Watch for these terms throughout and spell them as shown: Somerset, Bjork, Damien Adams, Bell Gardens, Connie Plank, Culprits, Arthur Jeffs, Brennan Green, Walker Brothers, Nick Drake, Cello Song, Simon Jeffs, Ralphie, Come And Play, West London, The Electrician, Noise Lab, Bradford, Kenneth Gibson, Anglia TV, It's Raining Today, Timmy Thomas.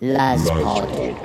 LazPod.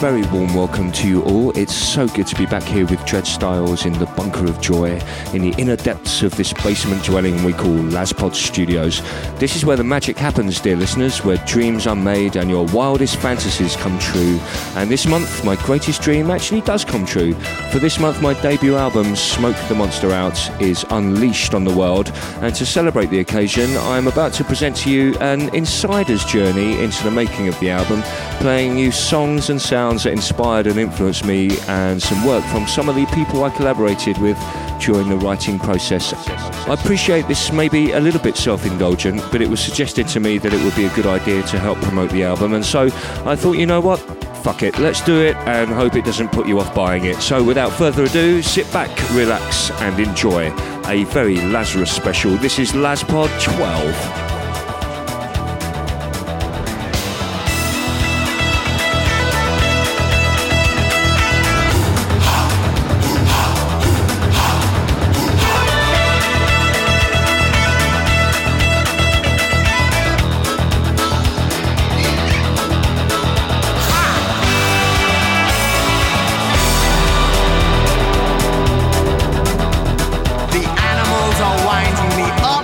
Very warm welcome to you all. It's so good to be back here with Dread Styles in the bunker of joy, in the inner depths of this basement dwelling we call Las Pod Studios. This is where the magic happens, dear listeners, where dreams are made and your wildest fantasies come true. And this month, my greatest dream actually does come true. For this month, my debut album, Smoke the Monster Out, is unleashed on the world. And to celebrate the occasion, I'm about to present to you an insider's journey into the making of the album, playing you songs and sounds that inspired and influenced me, and some work from some of the people I collaborated with during the writing process. I appreciate this may be a little bit self-indulgent, but it was suggested to me that it would be a good idea to help promote the album, and so I thought, you know what, fuck it, let's do it and hope it doesn't put you off buying it. So without further ado, sit back, relax and enjoy a very Lazarus special. This is LazPod 12. The animals are winding me up.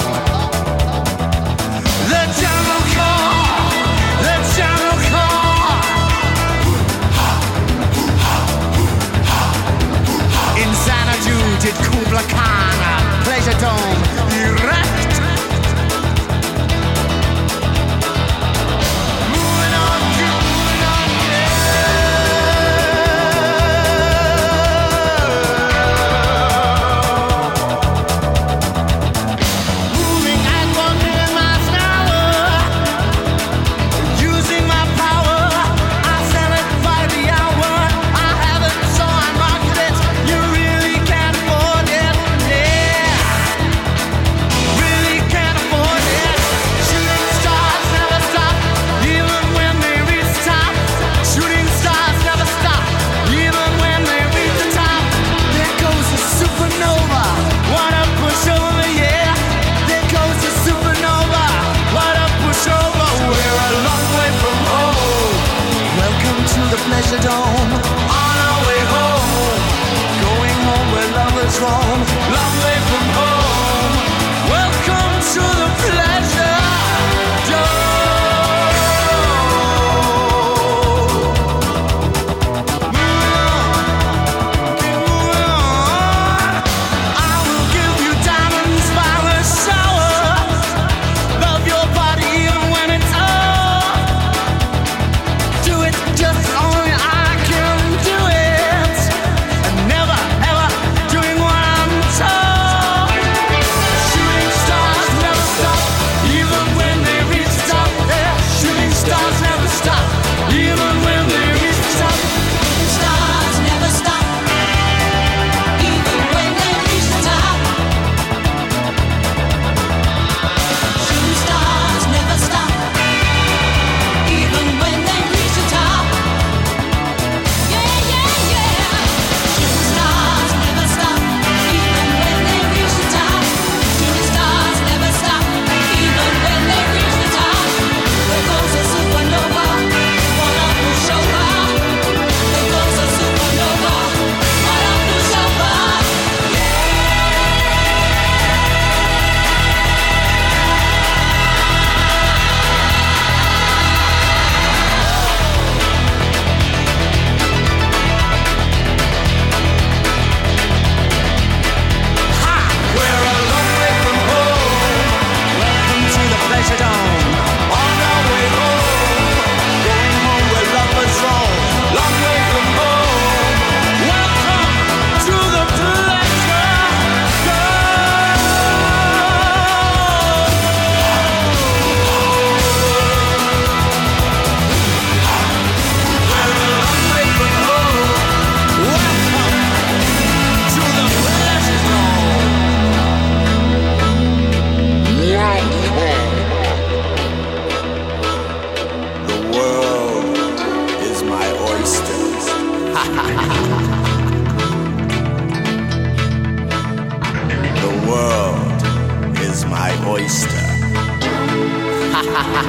pleasure dome. On our way home, going home where lovers roam. Lovely from home. Welcome to the pleasure dome. I will give you diamonds by the shower. Love your body even when it's old. Do it just only I can do it. And never ever doing what I'm told. Shooting stars never stop, even when they reach the top. Yeah, shooting stars never stop, even when they reach the top. Stars never stop, even when they reach the top. Shooting stars never stop, even when they reach the top. Yeah, yeah, yeah. Shooting stars never stop, even when they reach the top. Shooting stars never stop, even when they reach the top. There goes a supernova, one up the shoulder. There goes a supernova, one up the shoulder. Ha! We're a long way from home. Welcome to the pleasure dome. On our way home, going home where lovers roam. Long way from home. Welcome to the pleasure dome. The world is my oyster. The world is my oyster. The world is my oyster. Welcome It's dark here. Everyone's lost. So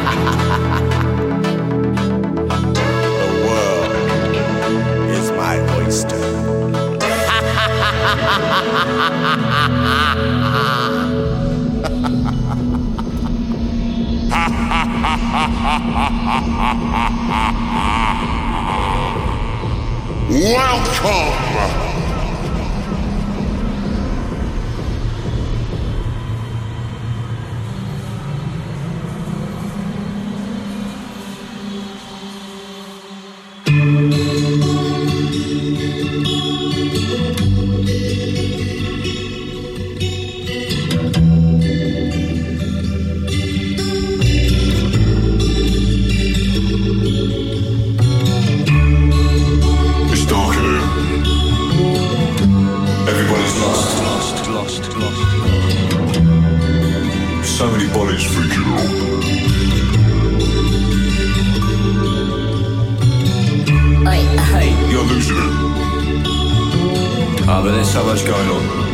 many bodies for a funeral. You're losing it. Ah, but there's so much going on.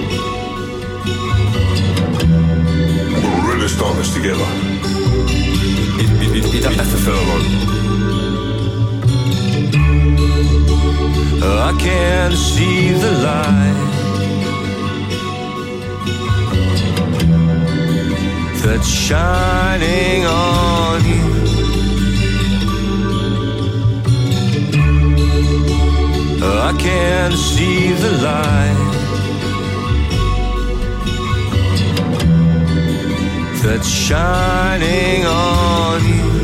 We're really starting this together. You don't have to feel alone. I can see the light that's shining on you. I can see the light that's shining on you.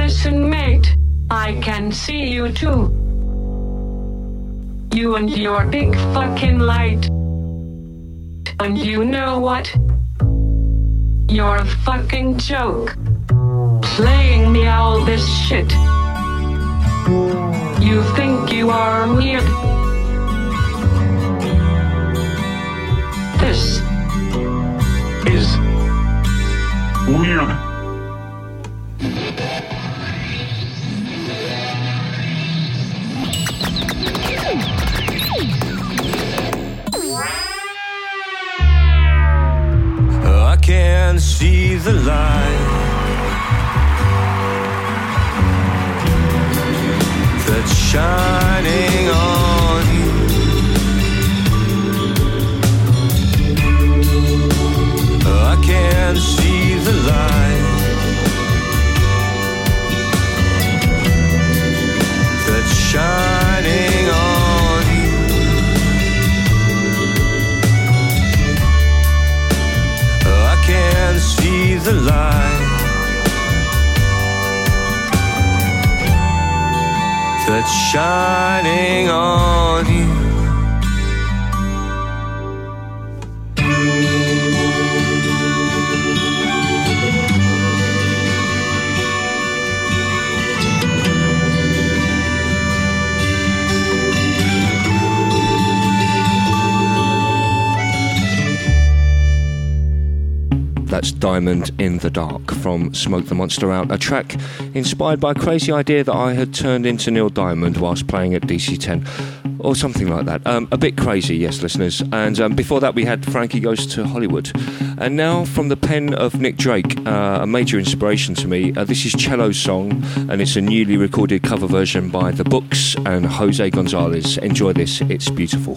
Listen, mate, I can see you too. You and your big fucking light. And you know what? You're a fucking joke. Playing me all this shit. You think you are weird. This is weird. save the line. That's shining on you. I can't see the light that's shining on you. I can't see the light that's shining on you. That's Diamond in the Dark from Smoke the Monster Out, a track inspired by a crazy idea that I had turned into Neil Diamond whilst playing at DC10 or something like that. A bit crazy, yes, listeners. And before that we had Frankie Goes to Hollywood. And now from the pen of Nick Drake, a major inspiration to me, this is Cello Song, and it's a newly recorded cover version by The Books and Jose Gonzalez. Enjoy this, it's beautiful.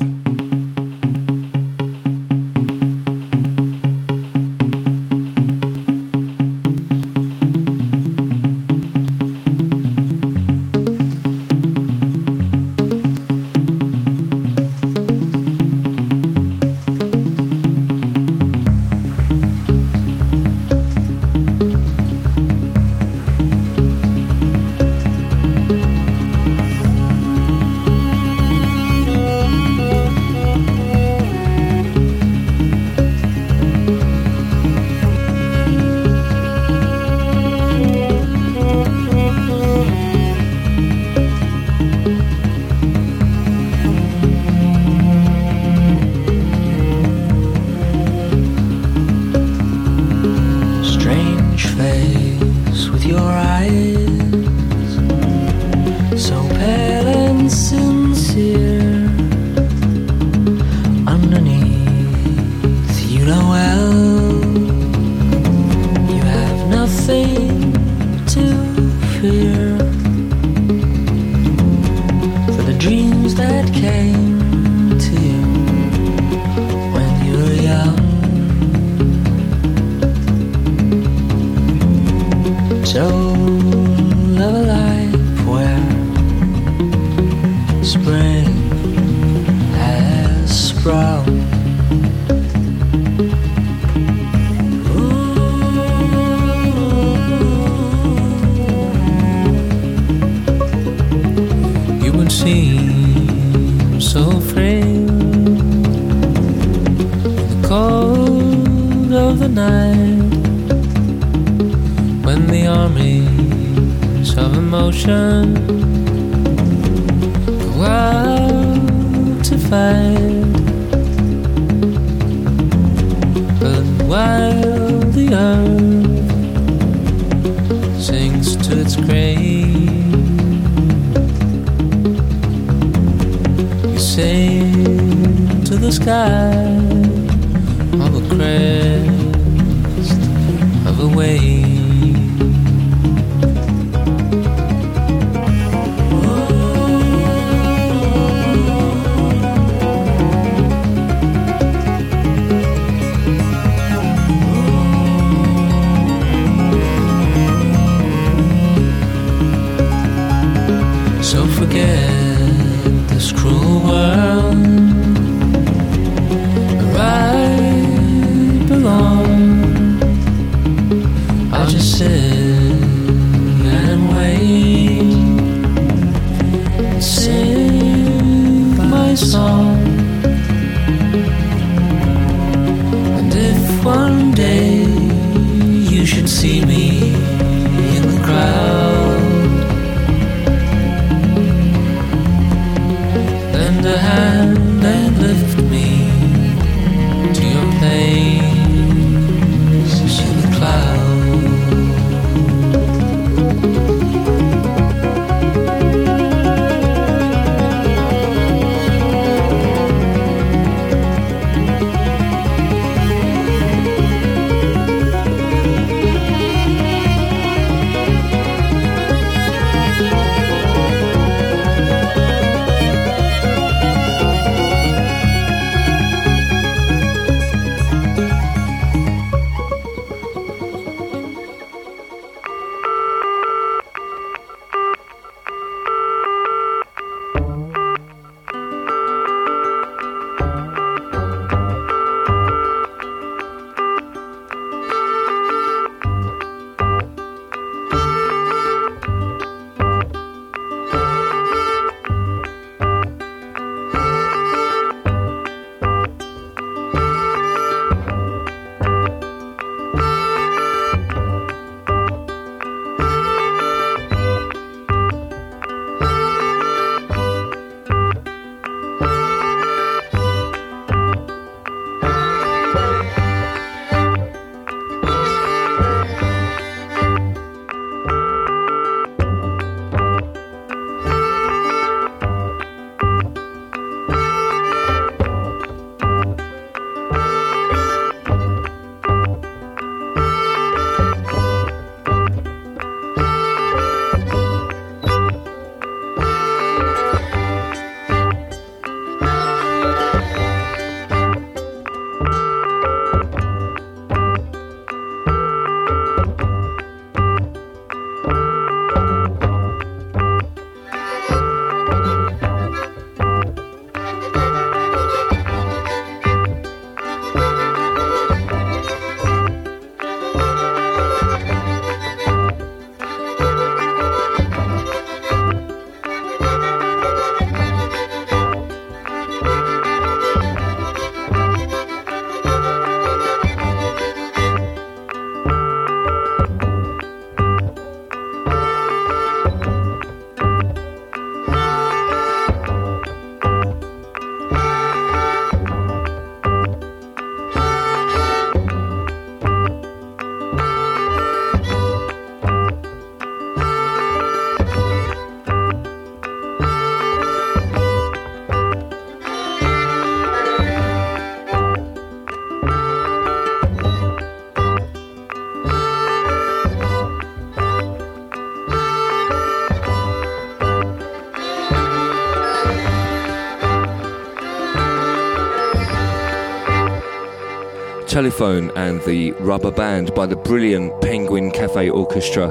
Telephone and the Rubber Band by the brilliant Penguin Cafe Orchestra.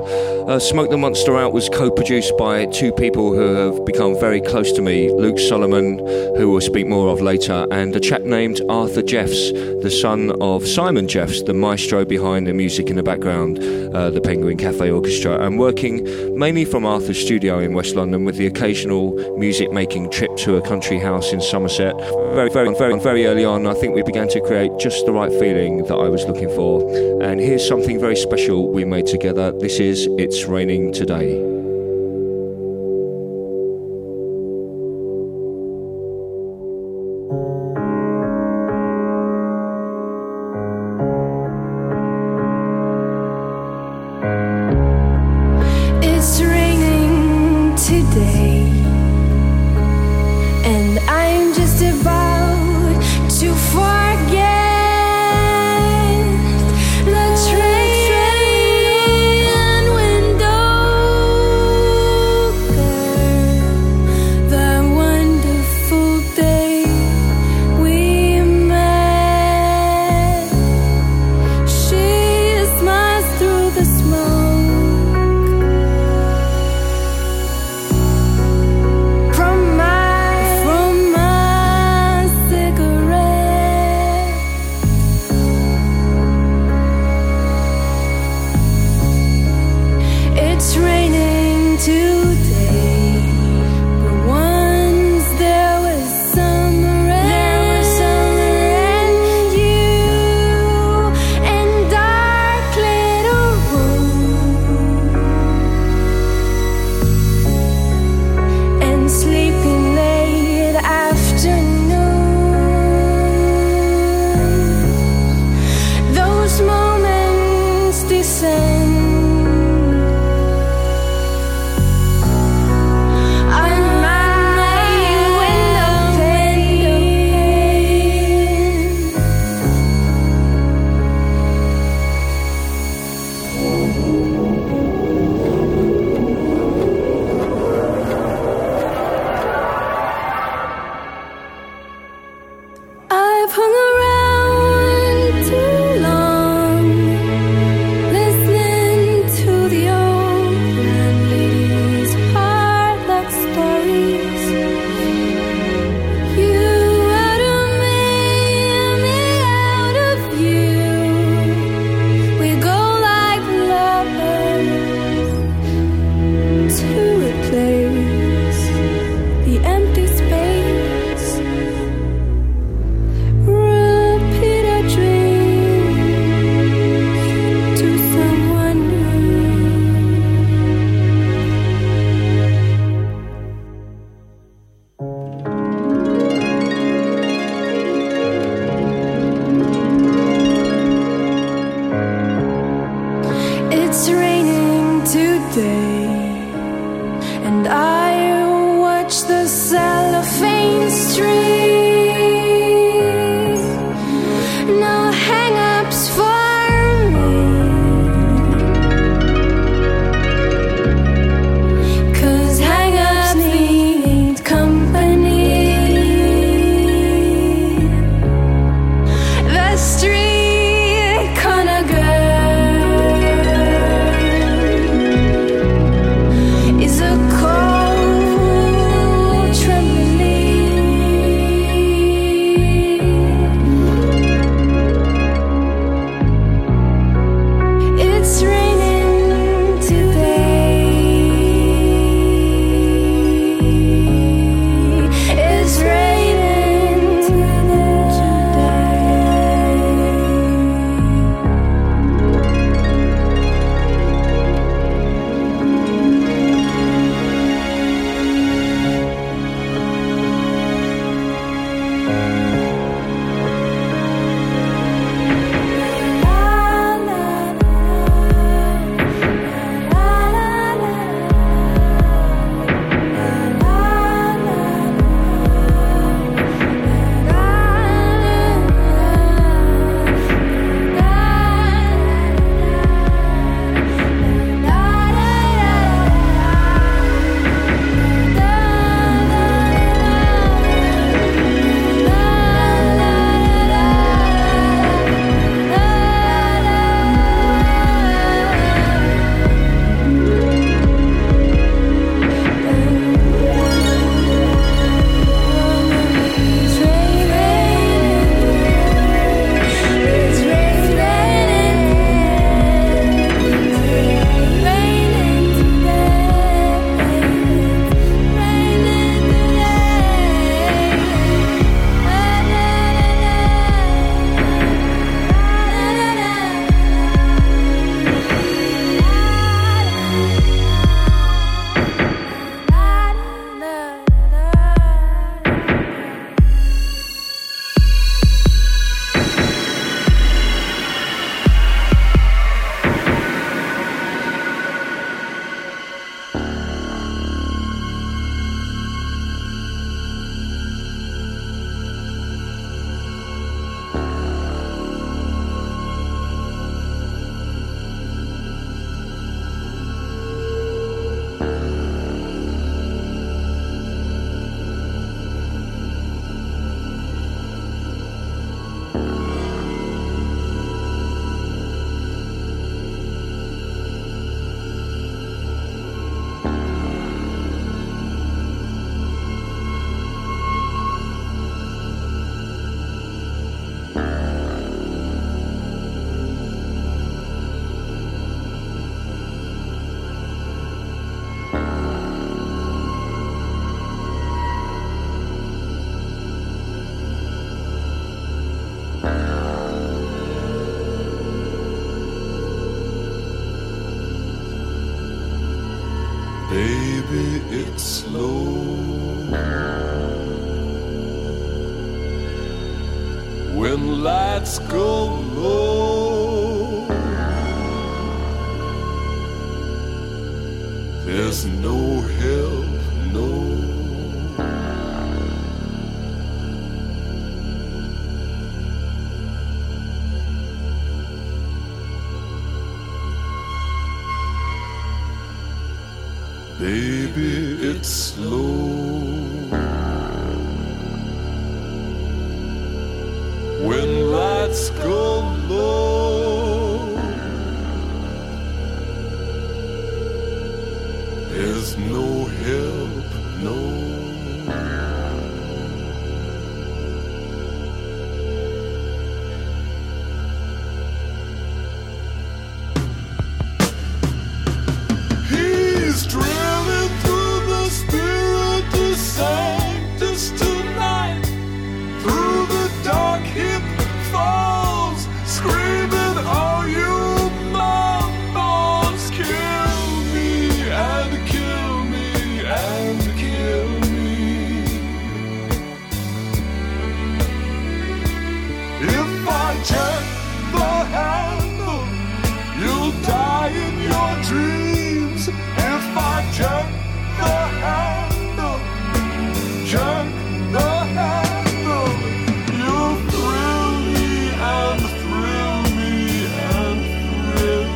Smoke the Monster Out was co-produced by two people who have become very close to me, Luke Solomon, who we'll speak more of later, and a chap named Arthur Jeffs, the son of Simon Jeffs, the maestro behind the music in the background, the Penguin Cafe Orchestra, and working mainly from Arthur's studio in West London with the occasional music-making trip to a country house in Somerset. Very early on, I think we began to create just the right feeling that I was looking for. And here's something very special we made together. This is It's Raining Today. Forget the train window. low, when lights go low, there's no help, no. Baby, it's slow. When lights go low, there's no help, no. He's dreaming. Sank us tonight, through the dark hip falls, screaming, "Oh, you must kill me and kill me and kill me. If I jerk the handle, you'll die in your dreams. If I jerk the handle, jerk the handle, you'll thrill me and thrill me and thrill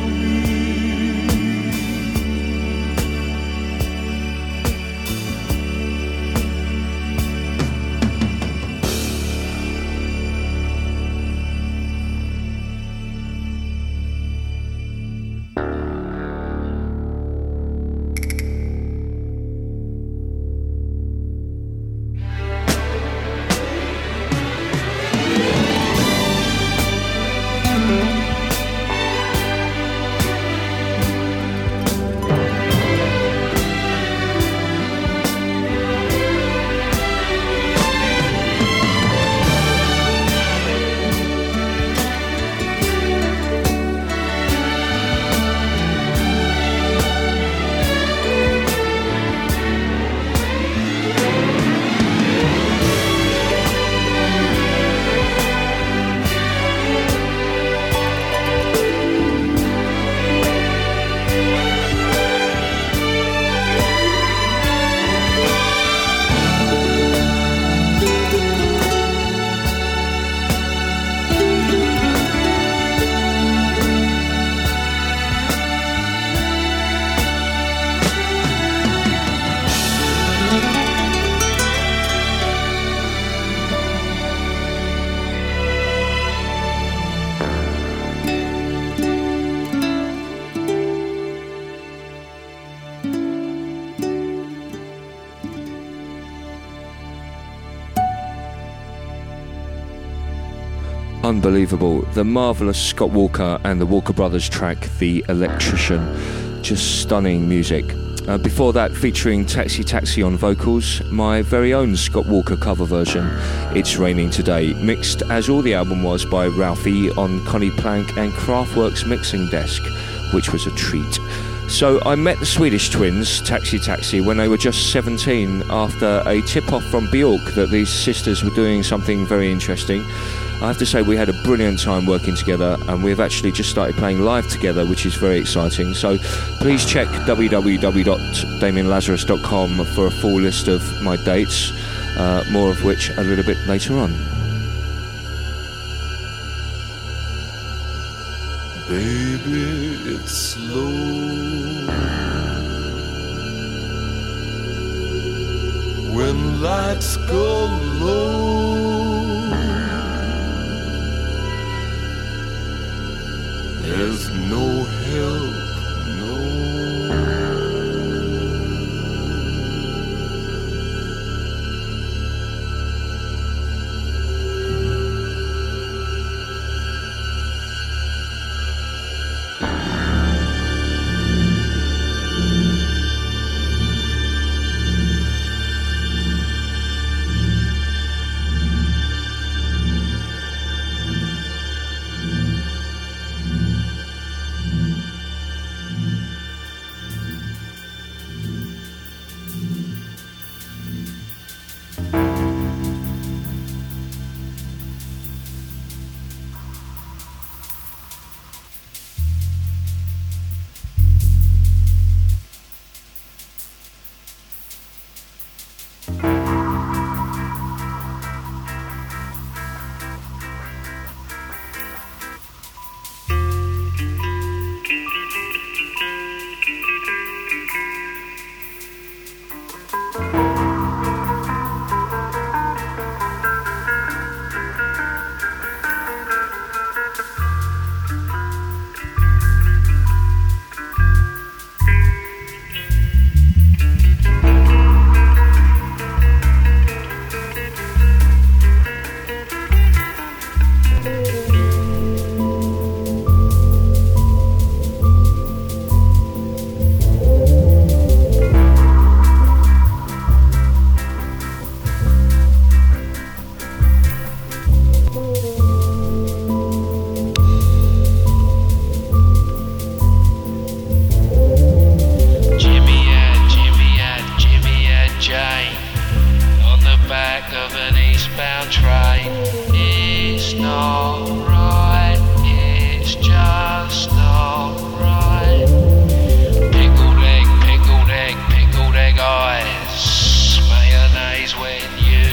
Unbelievable. The marvellous Scott Walker and the Walker Brothers track The Electrician. Just stunning music. Before that, featuring Taxi Taxi on vocals, my very own Scott Walker cover version, It's Raining Today, mixed as all the album was by Ralphie on Connie Plank and Kraftwerk's mixing desk, which was a treat. So I met the Swedish twins, Taxi Taxi, when they were just 17 after a tip-off from Bjork that these sisters were doing something very interesting. I have to say we had a brilliant time working together, and we've actually just started playing live together, which is very exciting. So please check www.damianlazarus.com for a full list of my dates, more of which a little bit later on. Baby, it's slow. When lights go low, there's no help, no. our train is not right, it's just not right. Pickled egg, eyes, mayonnaise when you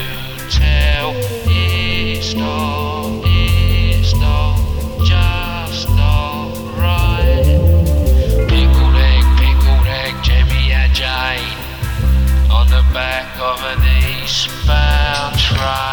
tell, it's not, just not right. Pickled egg, Jemmy and Jane, on the back of an eastbound train.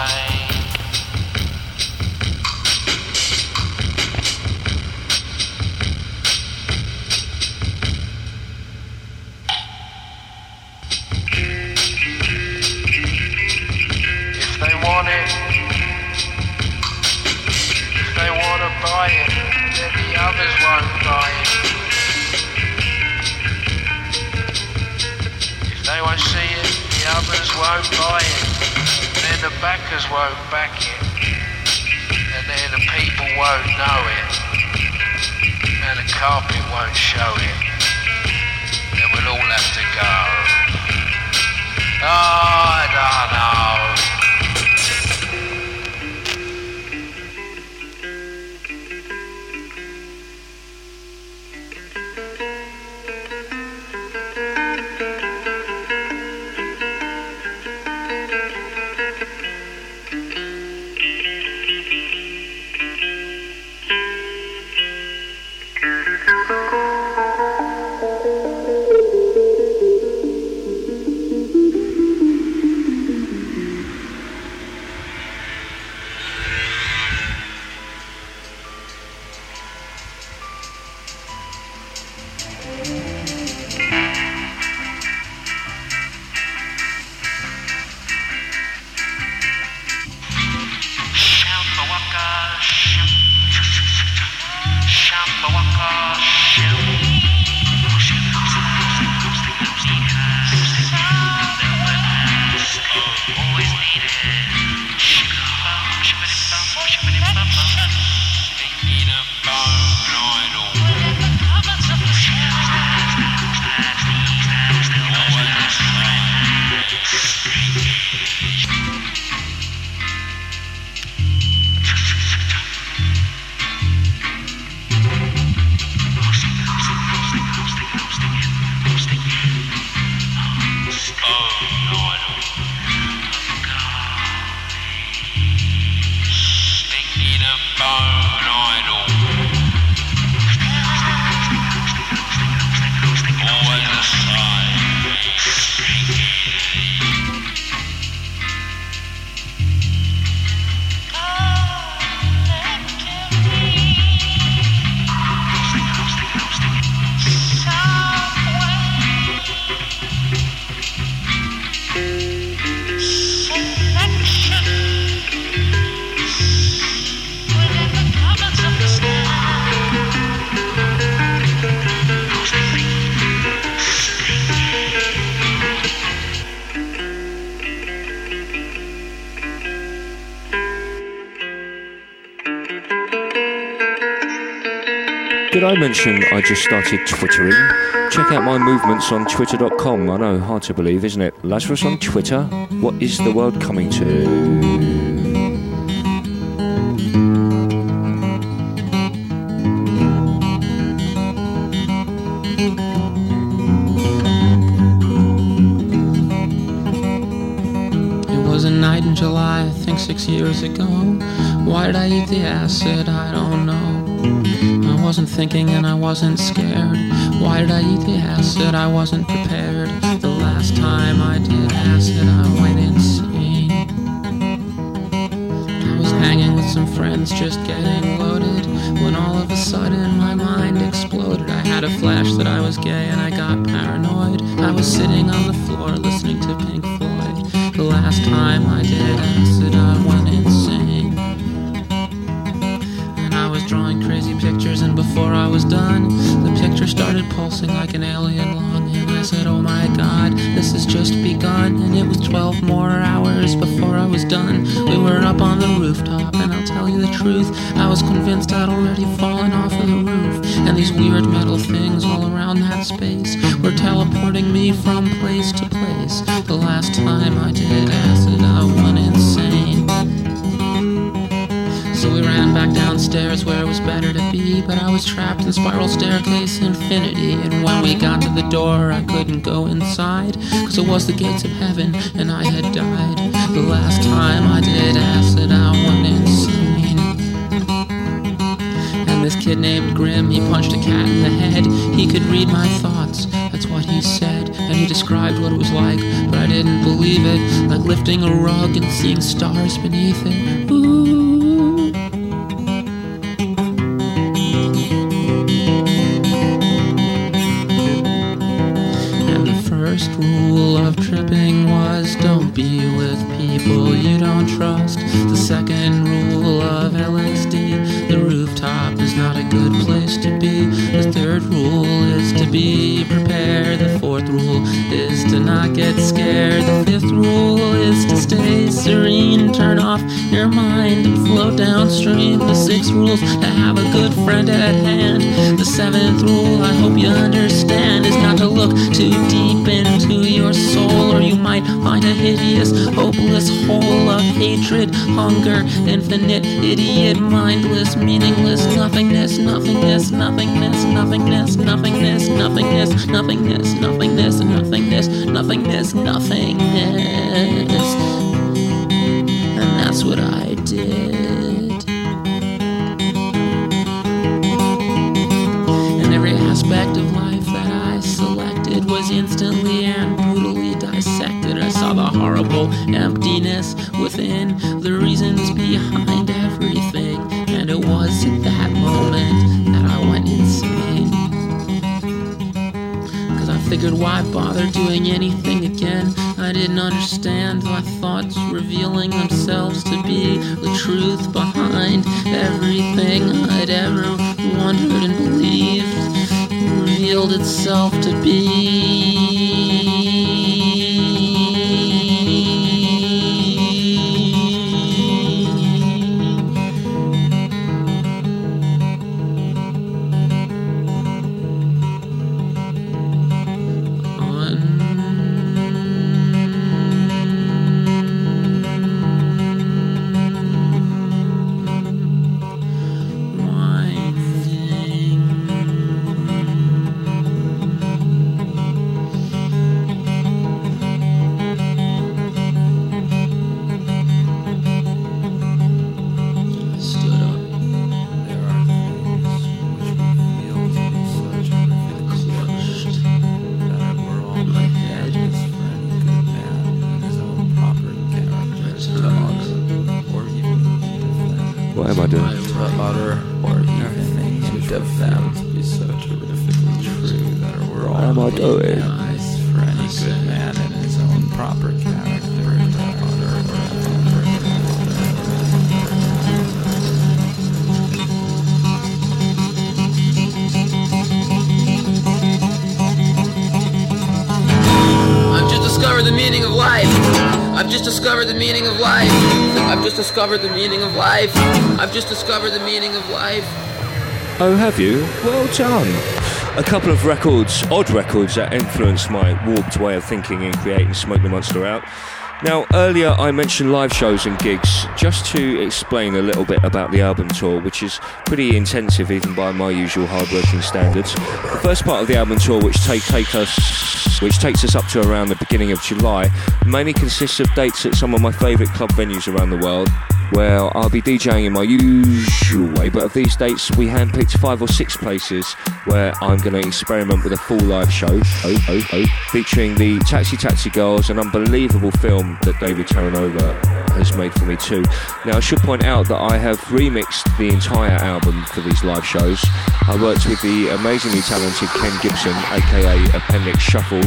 Did I mention I just started twittering? Check out my movements on twitter.com. I know, hard to believe, isn't it? Lazarus on Twitter. What is the world coming to? Years ago, why did I eat the acid? I don't know. I wasn't thinking and I wasn't scared. Why did I eat the acid? I wasn't prepared. The last time I did acid, I went insane. I was hanging with some friends, just getting loaded, when all of a sudden my mind exploded. I had a flash that I was gay and I got paranoid. I was sitting on the floor listening to Pink Floyd. The last time I did acid, I went insane. And I was drawing crazy pictures, and before I was done, the picture started pulsing like an alien lung. And I said, oh my god, this has just begun. And it was 12 more hours before I was done. We were up on the rooftop, and I'll tell you the truth, I was convinced I'd already fallen off of the roof. And these weird metal things all around that space were teleporting me from place to place. The last time I did acid, I went insane. stare is where it was better to be, but I was trapped in spiral staircase infinity. And when we got to the door, I couldn't go inside, 'cause it was the gates of heaven and I had died. The last time I did acid, I went insane. And this kid named Grim, he punched a cat in the head. He could read my thoughts, that's what he said. And he described what it was like, but I didn't believe it. Like lifting a rug and seeing stars beneath it. Ooh. Rule of tripping was don't be with people you don't trust. The second rule of LSD, the rooftop is not a good place to be. The third rule is to be prepared. The fourth rule is to not get scared. The fifth rule is to stay serene, turn off your mind and flow downstream. The sixth rule is to have a good friend at hand. The seventh rule, I hope you understand, is not to look too deep into your soul, or you might find a hideous, hopeless hole of hatred, hunger, infinite, idiot, mindless, meaningless, nothingness, nothingness, nothingness, nothingness, nothingness, nothingness, nothingness, nothingness, nothingness, nothingness, nothingness. And that's what I did. And every aspect of life that I selected was instantly and brutally dissected. I saw the horrible emptiness within, the reasons behind everything, and it was at that moment that I went insane. 'Cause I figured, why bother doing anything again? I didn't understand my thoughts revealing themselves to be the truth behind everything I'd ever wondered and believed. Revealed itself to be I've just discovered the meaning of life. Oh, have you? Well done. A couple of records, odd records, that influenced my warped way of thinking and creating Smoke the Monster Out. Now, earlier I mentioned live shows and gigs, just to explain a little bit about the album tour, which is pretty intensive even by my usual hard-working standards. The first part of the album tour, which takes us up to around the beginning of July, mainly consists of dates at some of my favourite club venues around the world, where I'll be DJing in my usual way, but of these dates we handpicked 5 or 6 places where I'm going to experiment with a full live show featuring the Taxi Taxi Girls, an unbelievable film that David Terranova has made for me too. Now, I should point out that I have remixed the entire album for these live shows. I worked with the amazingly talented Ken Gibson, aka Appendix Shuffle,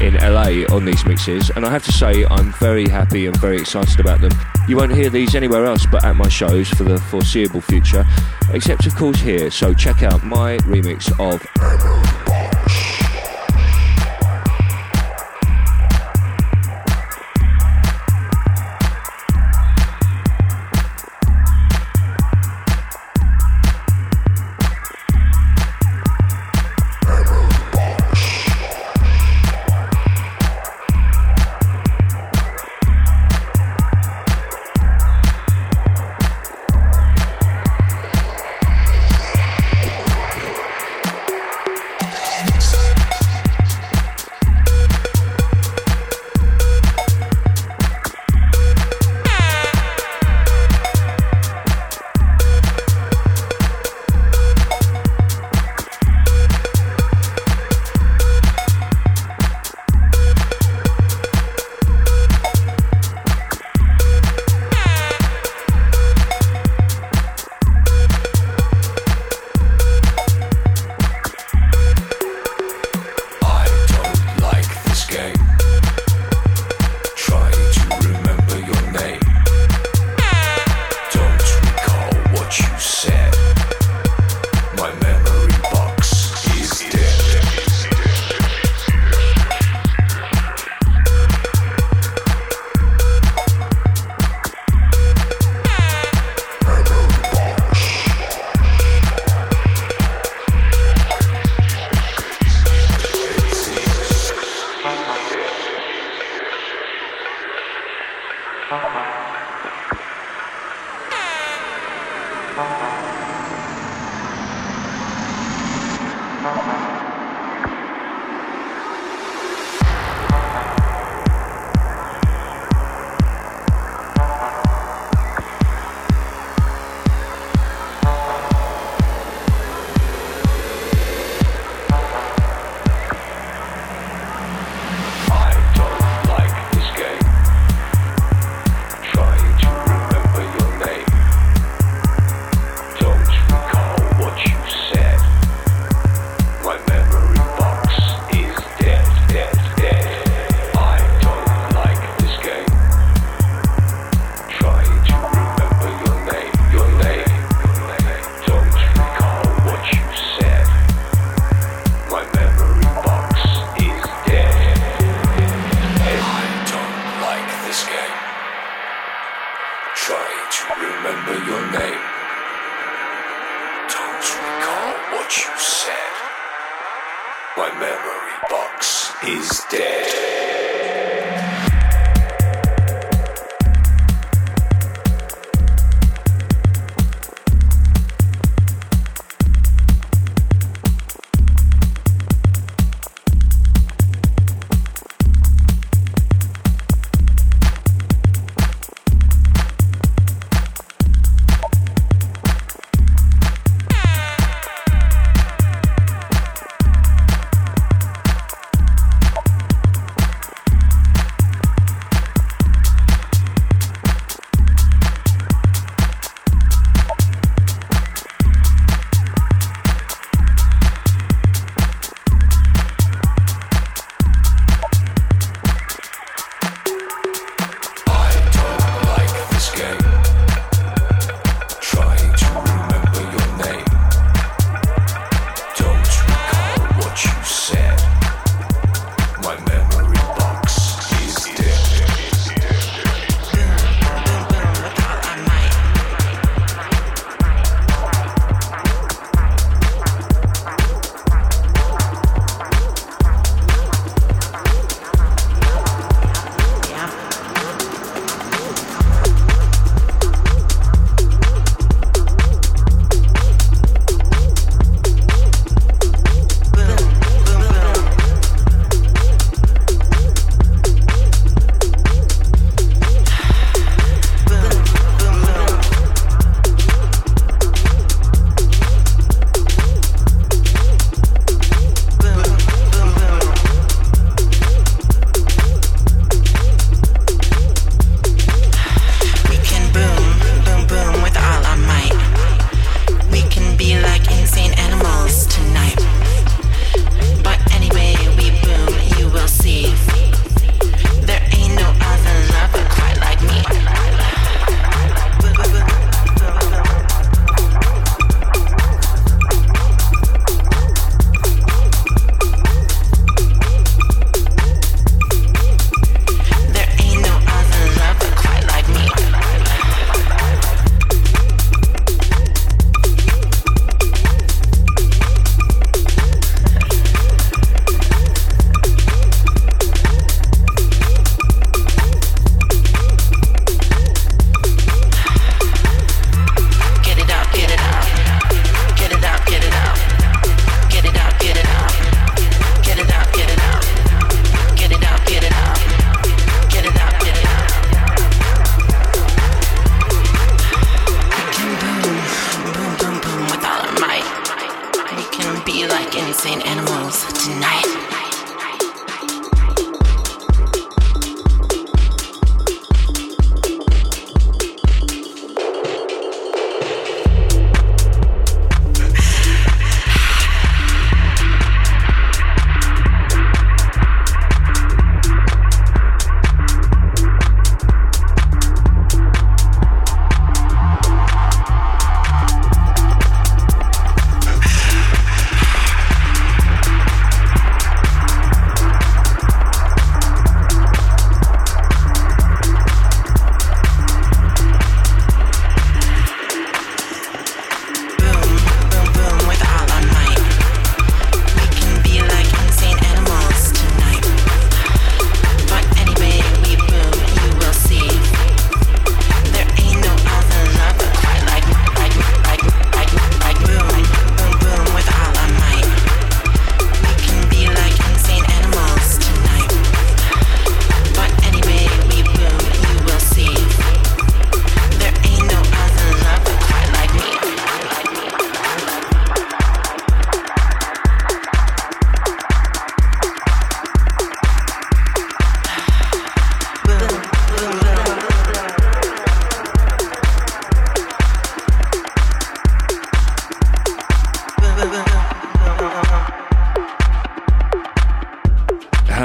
in LA on these mixes, and I have to say I'm very happy and very excited about them. You won't hear these anywhere else but at my shows for the foreseeable future, except of course here, so check out my remix of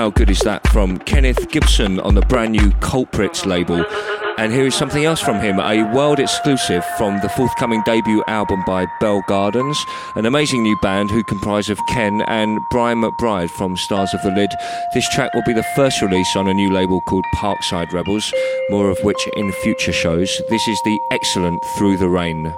How Good Is That from Kenneth Gibson on the brand new Culprits label. And here is something else from him, a world exclusive from the forthcoming debut album by Bell Gardens, an amazing new band who comprise of Ken and Brian McBride from Stars of the Lid. This track will be the first release on a new label called Parkside Rebels, more of which in future shows. This is the excellent Through the Rain.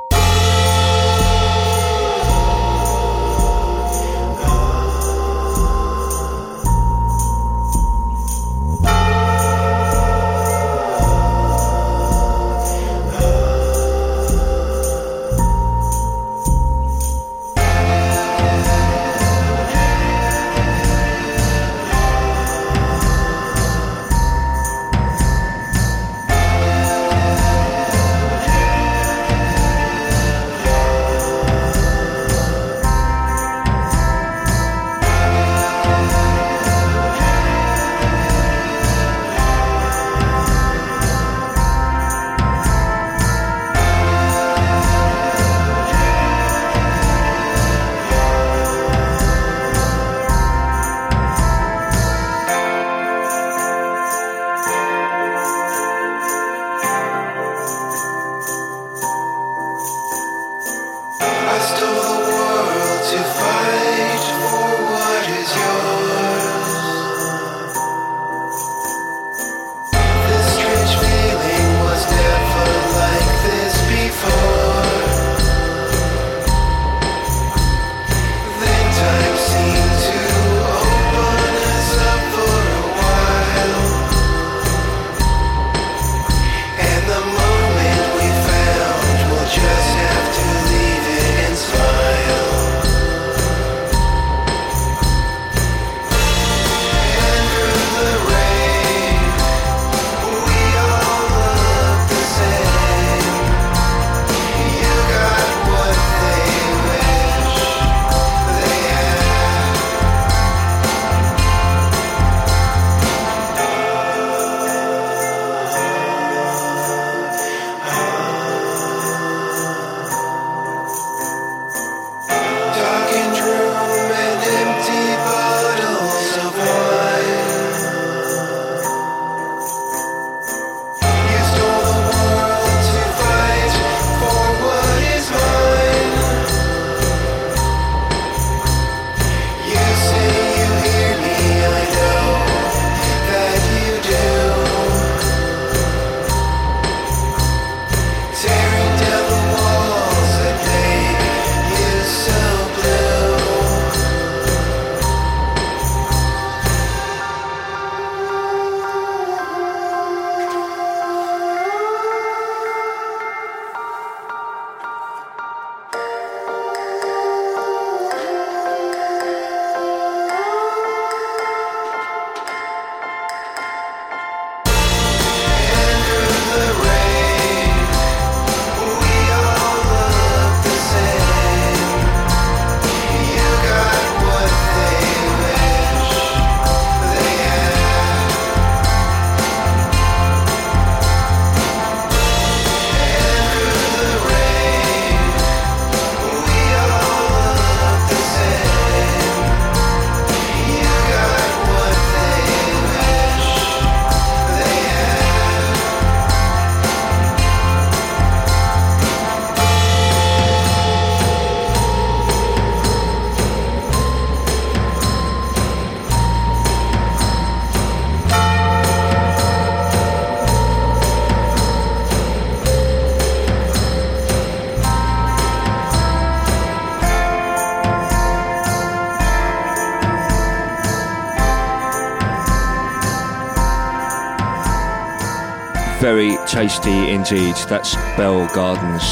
Very tasty indeed. That's Bell Gardens.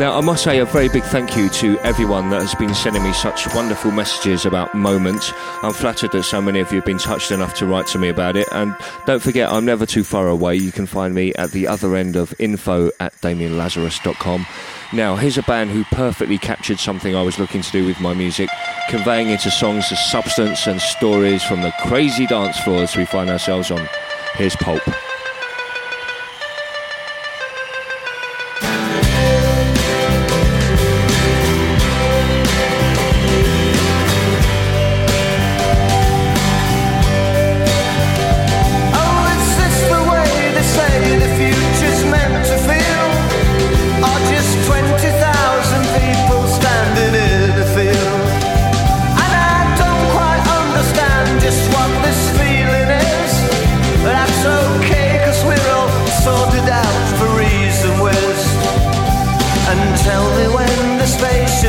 Now, I must say a very big thank you to everyone that has been sending me such wonderful messages about Moments. I'm flattered that so many of you have been touched enough to write to me about it. And don't forget, I'm never too far away. You can find me at the other end of info@damianlazarus.com. Now, here's a band who perfectly captured something I was looking to do with my music, conveying into songs the substance and stories from the crazy dance floors we find ourselves on. Here's Pulp.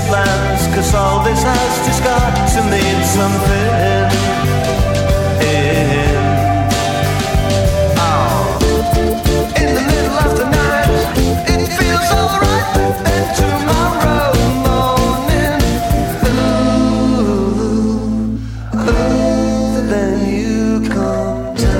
it lands, 'cause all this has just got to mean something in. Oh. In the middle of the night, it feels alright, but then tomorrow morning, ooh, ooh, then you can't tell.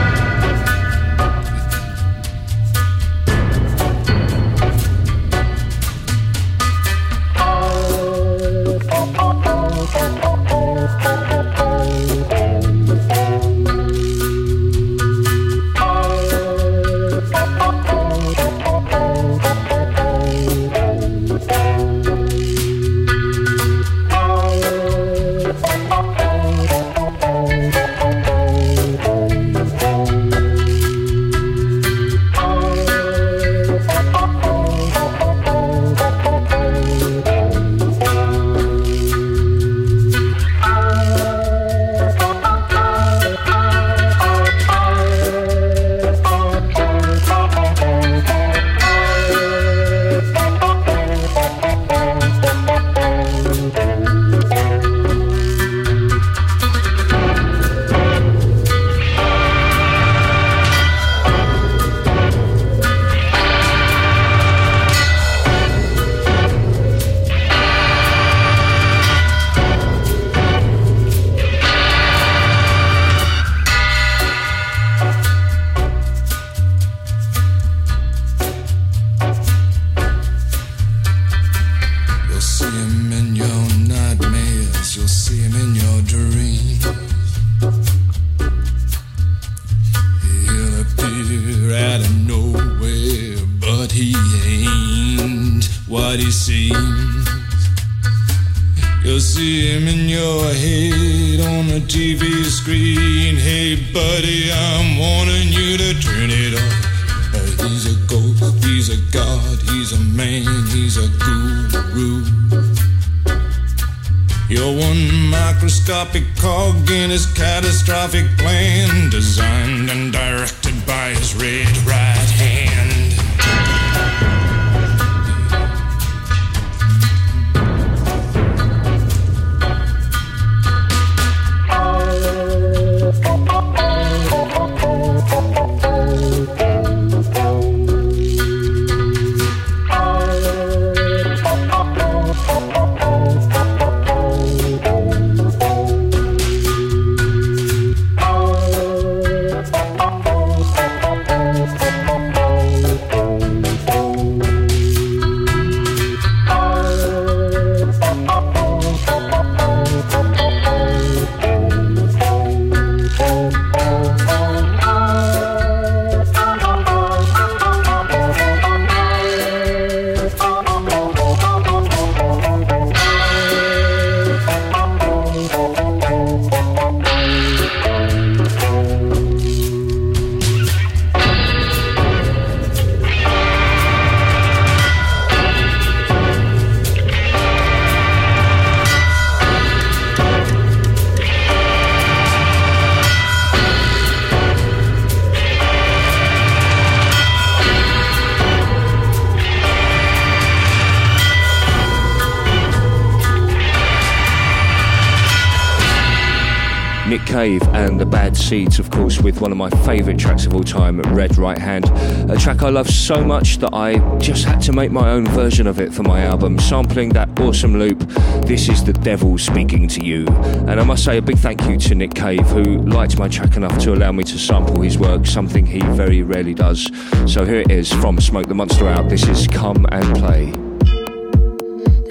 And the Bad Seeds, of course, with one of my favourite tracks of all time, Red Right Hand, a track I love so much that I just had to make my own version of it for my album, sampling that awesome loop, This Is The Devil Speaking To You. And I must say a big thank you to Nick Cave, who liked my track enough to allow me to sample his work, something he very rarely does. So here it is from Smoke the Monster Out, this is Come and Play.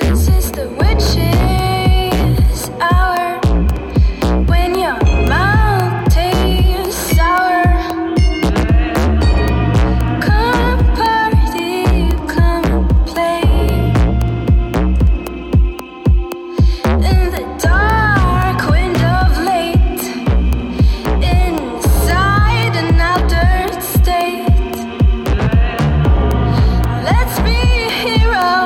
This is the witch's hour. Hero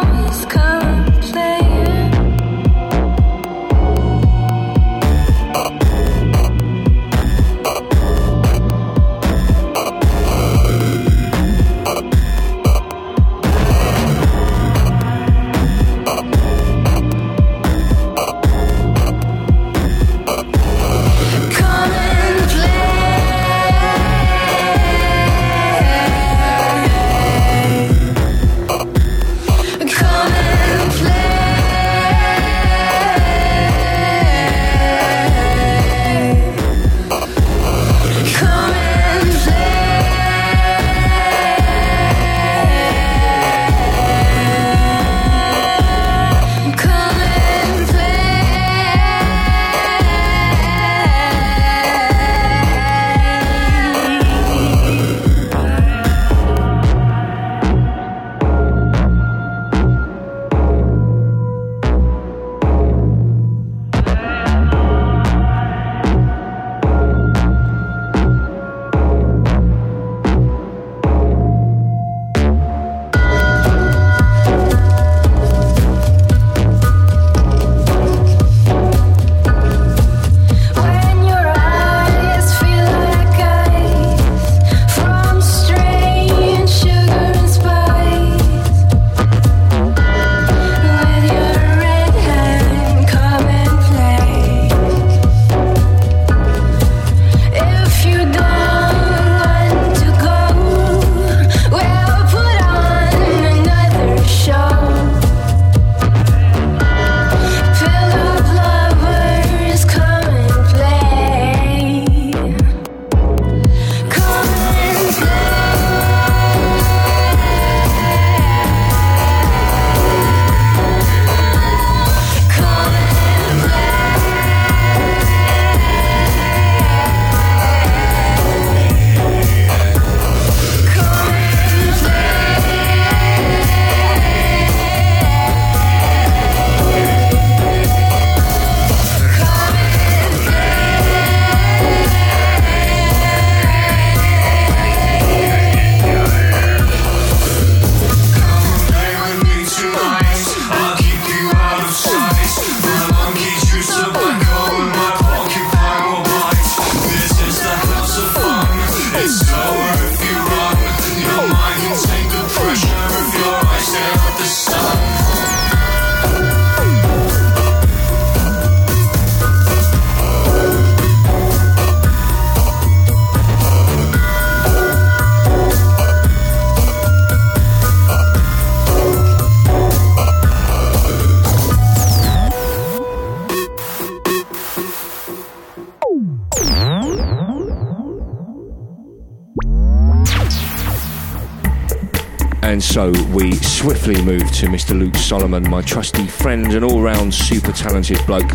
And so we swiftly moved to Mr. Luke Solomon, my trusty friend and all-round super talented bloke.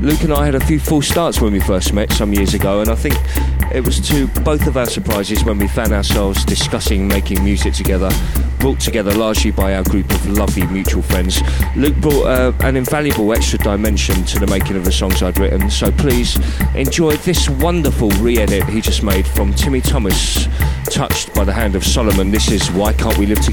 Luke and I had a few false starts when we first met some years ago, and I think it was to both of our surprises when we found ourselves discussing making music together, brought together largely by our group of lovely mutual friends. Luke brought an invaluable extra dimension to the making of the songs I'd written, so please enjoy this wonderful re-edit he just made from Timmy Thomas, touched by the hand of Solomon. This is Why Can't We Live Together?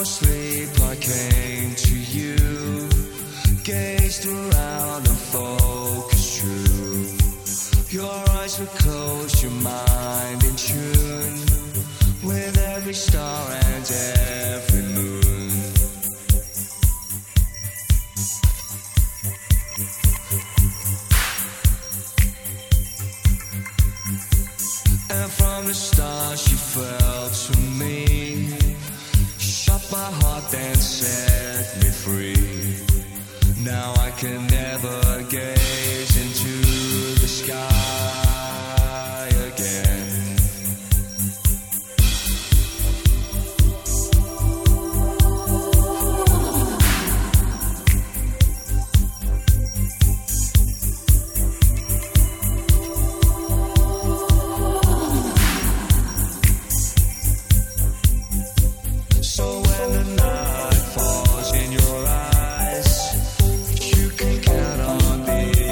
no sleep I came to you, gazed around and focused true. Your eyes were closed, your mind in tune with every star and every moon. And from the start she fell to me, shut my heart and set me free. Now I can never gaze into the sky again. Falls in your eyes, you can count on me.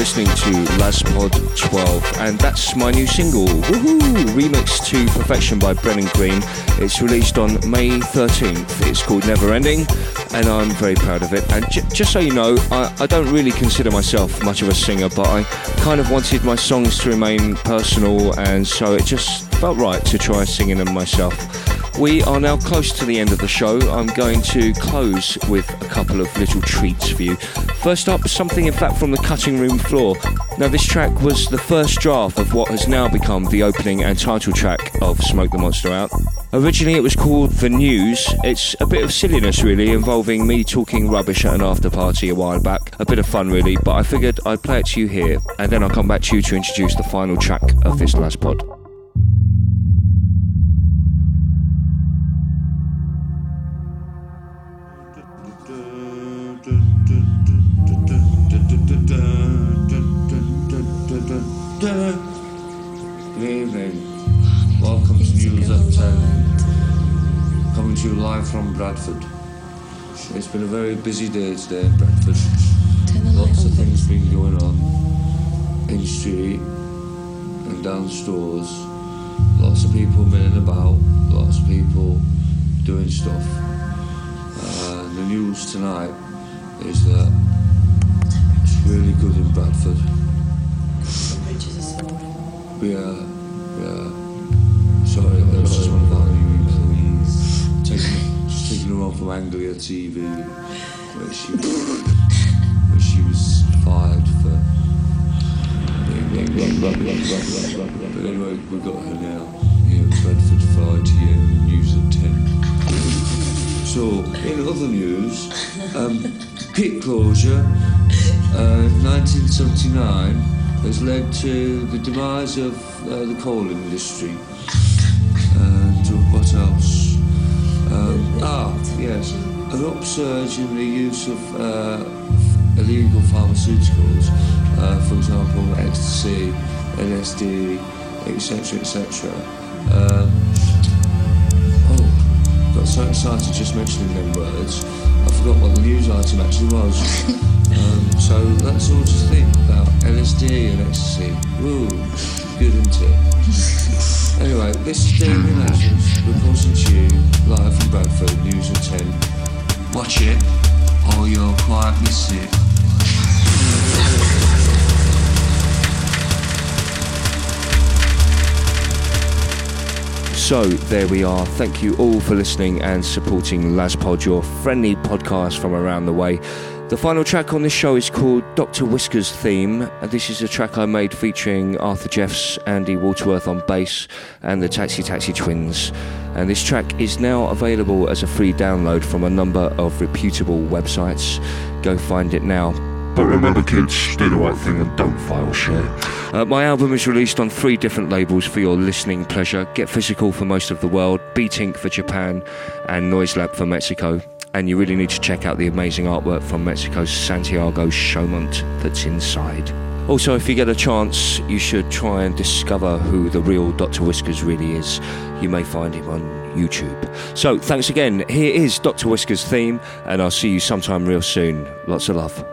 listening to LazPod 12, and that's my new single, woohoo, remixed to perfection by Brennan Green. It's released on May 13th. It's called Never Ending, and I'm very proud of it. And just so you know, I don't really consider myself much of a singer, but I kind of wanted my songs to remain personal, and so it just felt right to try singing them myself. We are now close to the end of the show. I'm going to close with a couple of little treats for you. First up, something in fact from the cutting room floor. Now, this track was the first draft of what has now become the opening and title track of Smoke the Monster Out. Originally it was called The News. It's a bit of silliness really, involving me talking rubbish at an after party a while back. A bit of fun really, but I figured I'd play it to you here, and then I'll come back to you to introduce the final track of this last pod. From Bradford. It's been a very busy day today in Bradford. Lots of things been going on in the street and downstairs. Lots of people milling about, lots of people doing stuff. The news tonight is that it's really good in Bradford. Yeah. Sorry, that was just one of our new employees. Taking her on from Anglia TV, where she was fired for. But anyway, we got her now here in Bradford for ITN News at 10. So in other news, pit closure 1979 has led to the demise of the coal industry. And what else? Yes, an upsurge in the use of illegal pharmaceuticals, for example, ecstasy, LSD, etc., etc. Got so excited just mentioning them words, I forgot what the news item actually was. So that's all to think about, LSD and ecstasy. Woo, good, isn't it? Anyway, this is Damien Adams reporting to you live from Bradford, News at 10. Watch it, or you'll quietly sit. So there we are. Thank you all for listening and supporting LazPod, your friendly podcast from around the way. The final track on this show is called Dr. Whiskers Theme, and this is a track I made featuring Arthur Jeffs, Andy Waterworth on bass, and the Taxi Taxi Twins. And this track is now available as a free download from a number of reputable websites. Go find it now. But remember, kids, do the right thing and don't file share. My album is released on 3 different labels for your listening pleasure. Get Physical for most of the world, Beat Inc. for Japan, and Noise Lab for Mexico. And you really need to check out the amazing artwork from Mexico's Santiago Showmont that's inside. Also, if you get a chance, you should try and discover who the real Dr. Whiskers really is. You may find him on YouTube. So, thanks again. Here is Dr. Whiskers' Theme, and I'll see you sometime real soon. Lots of love.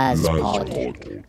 LazPod.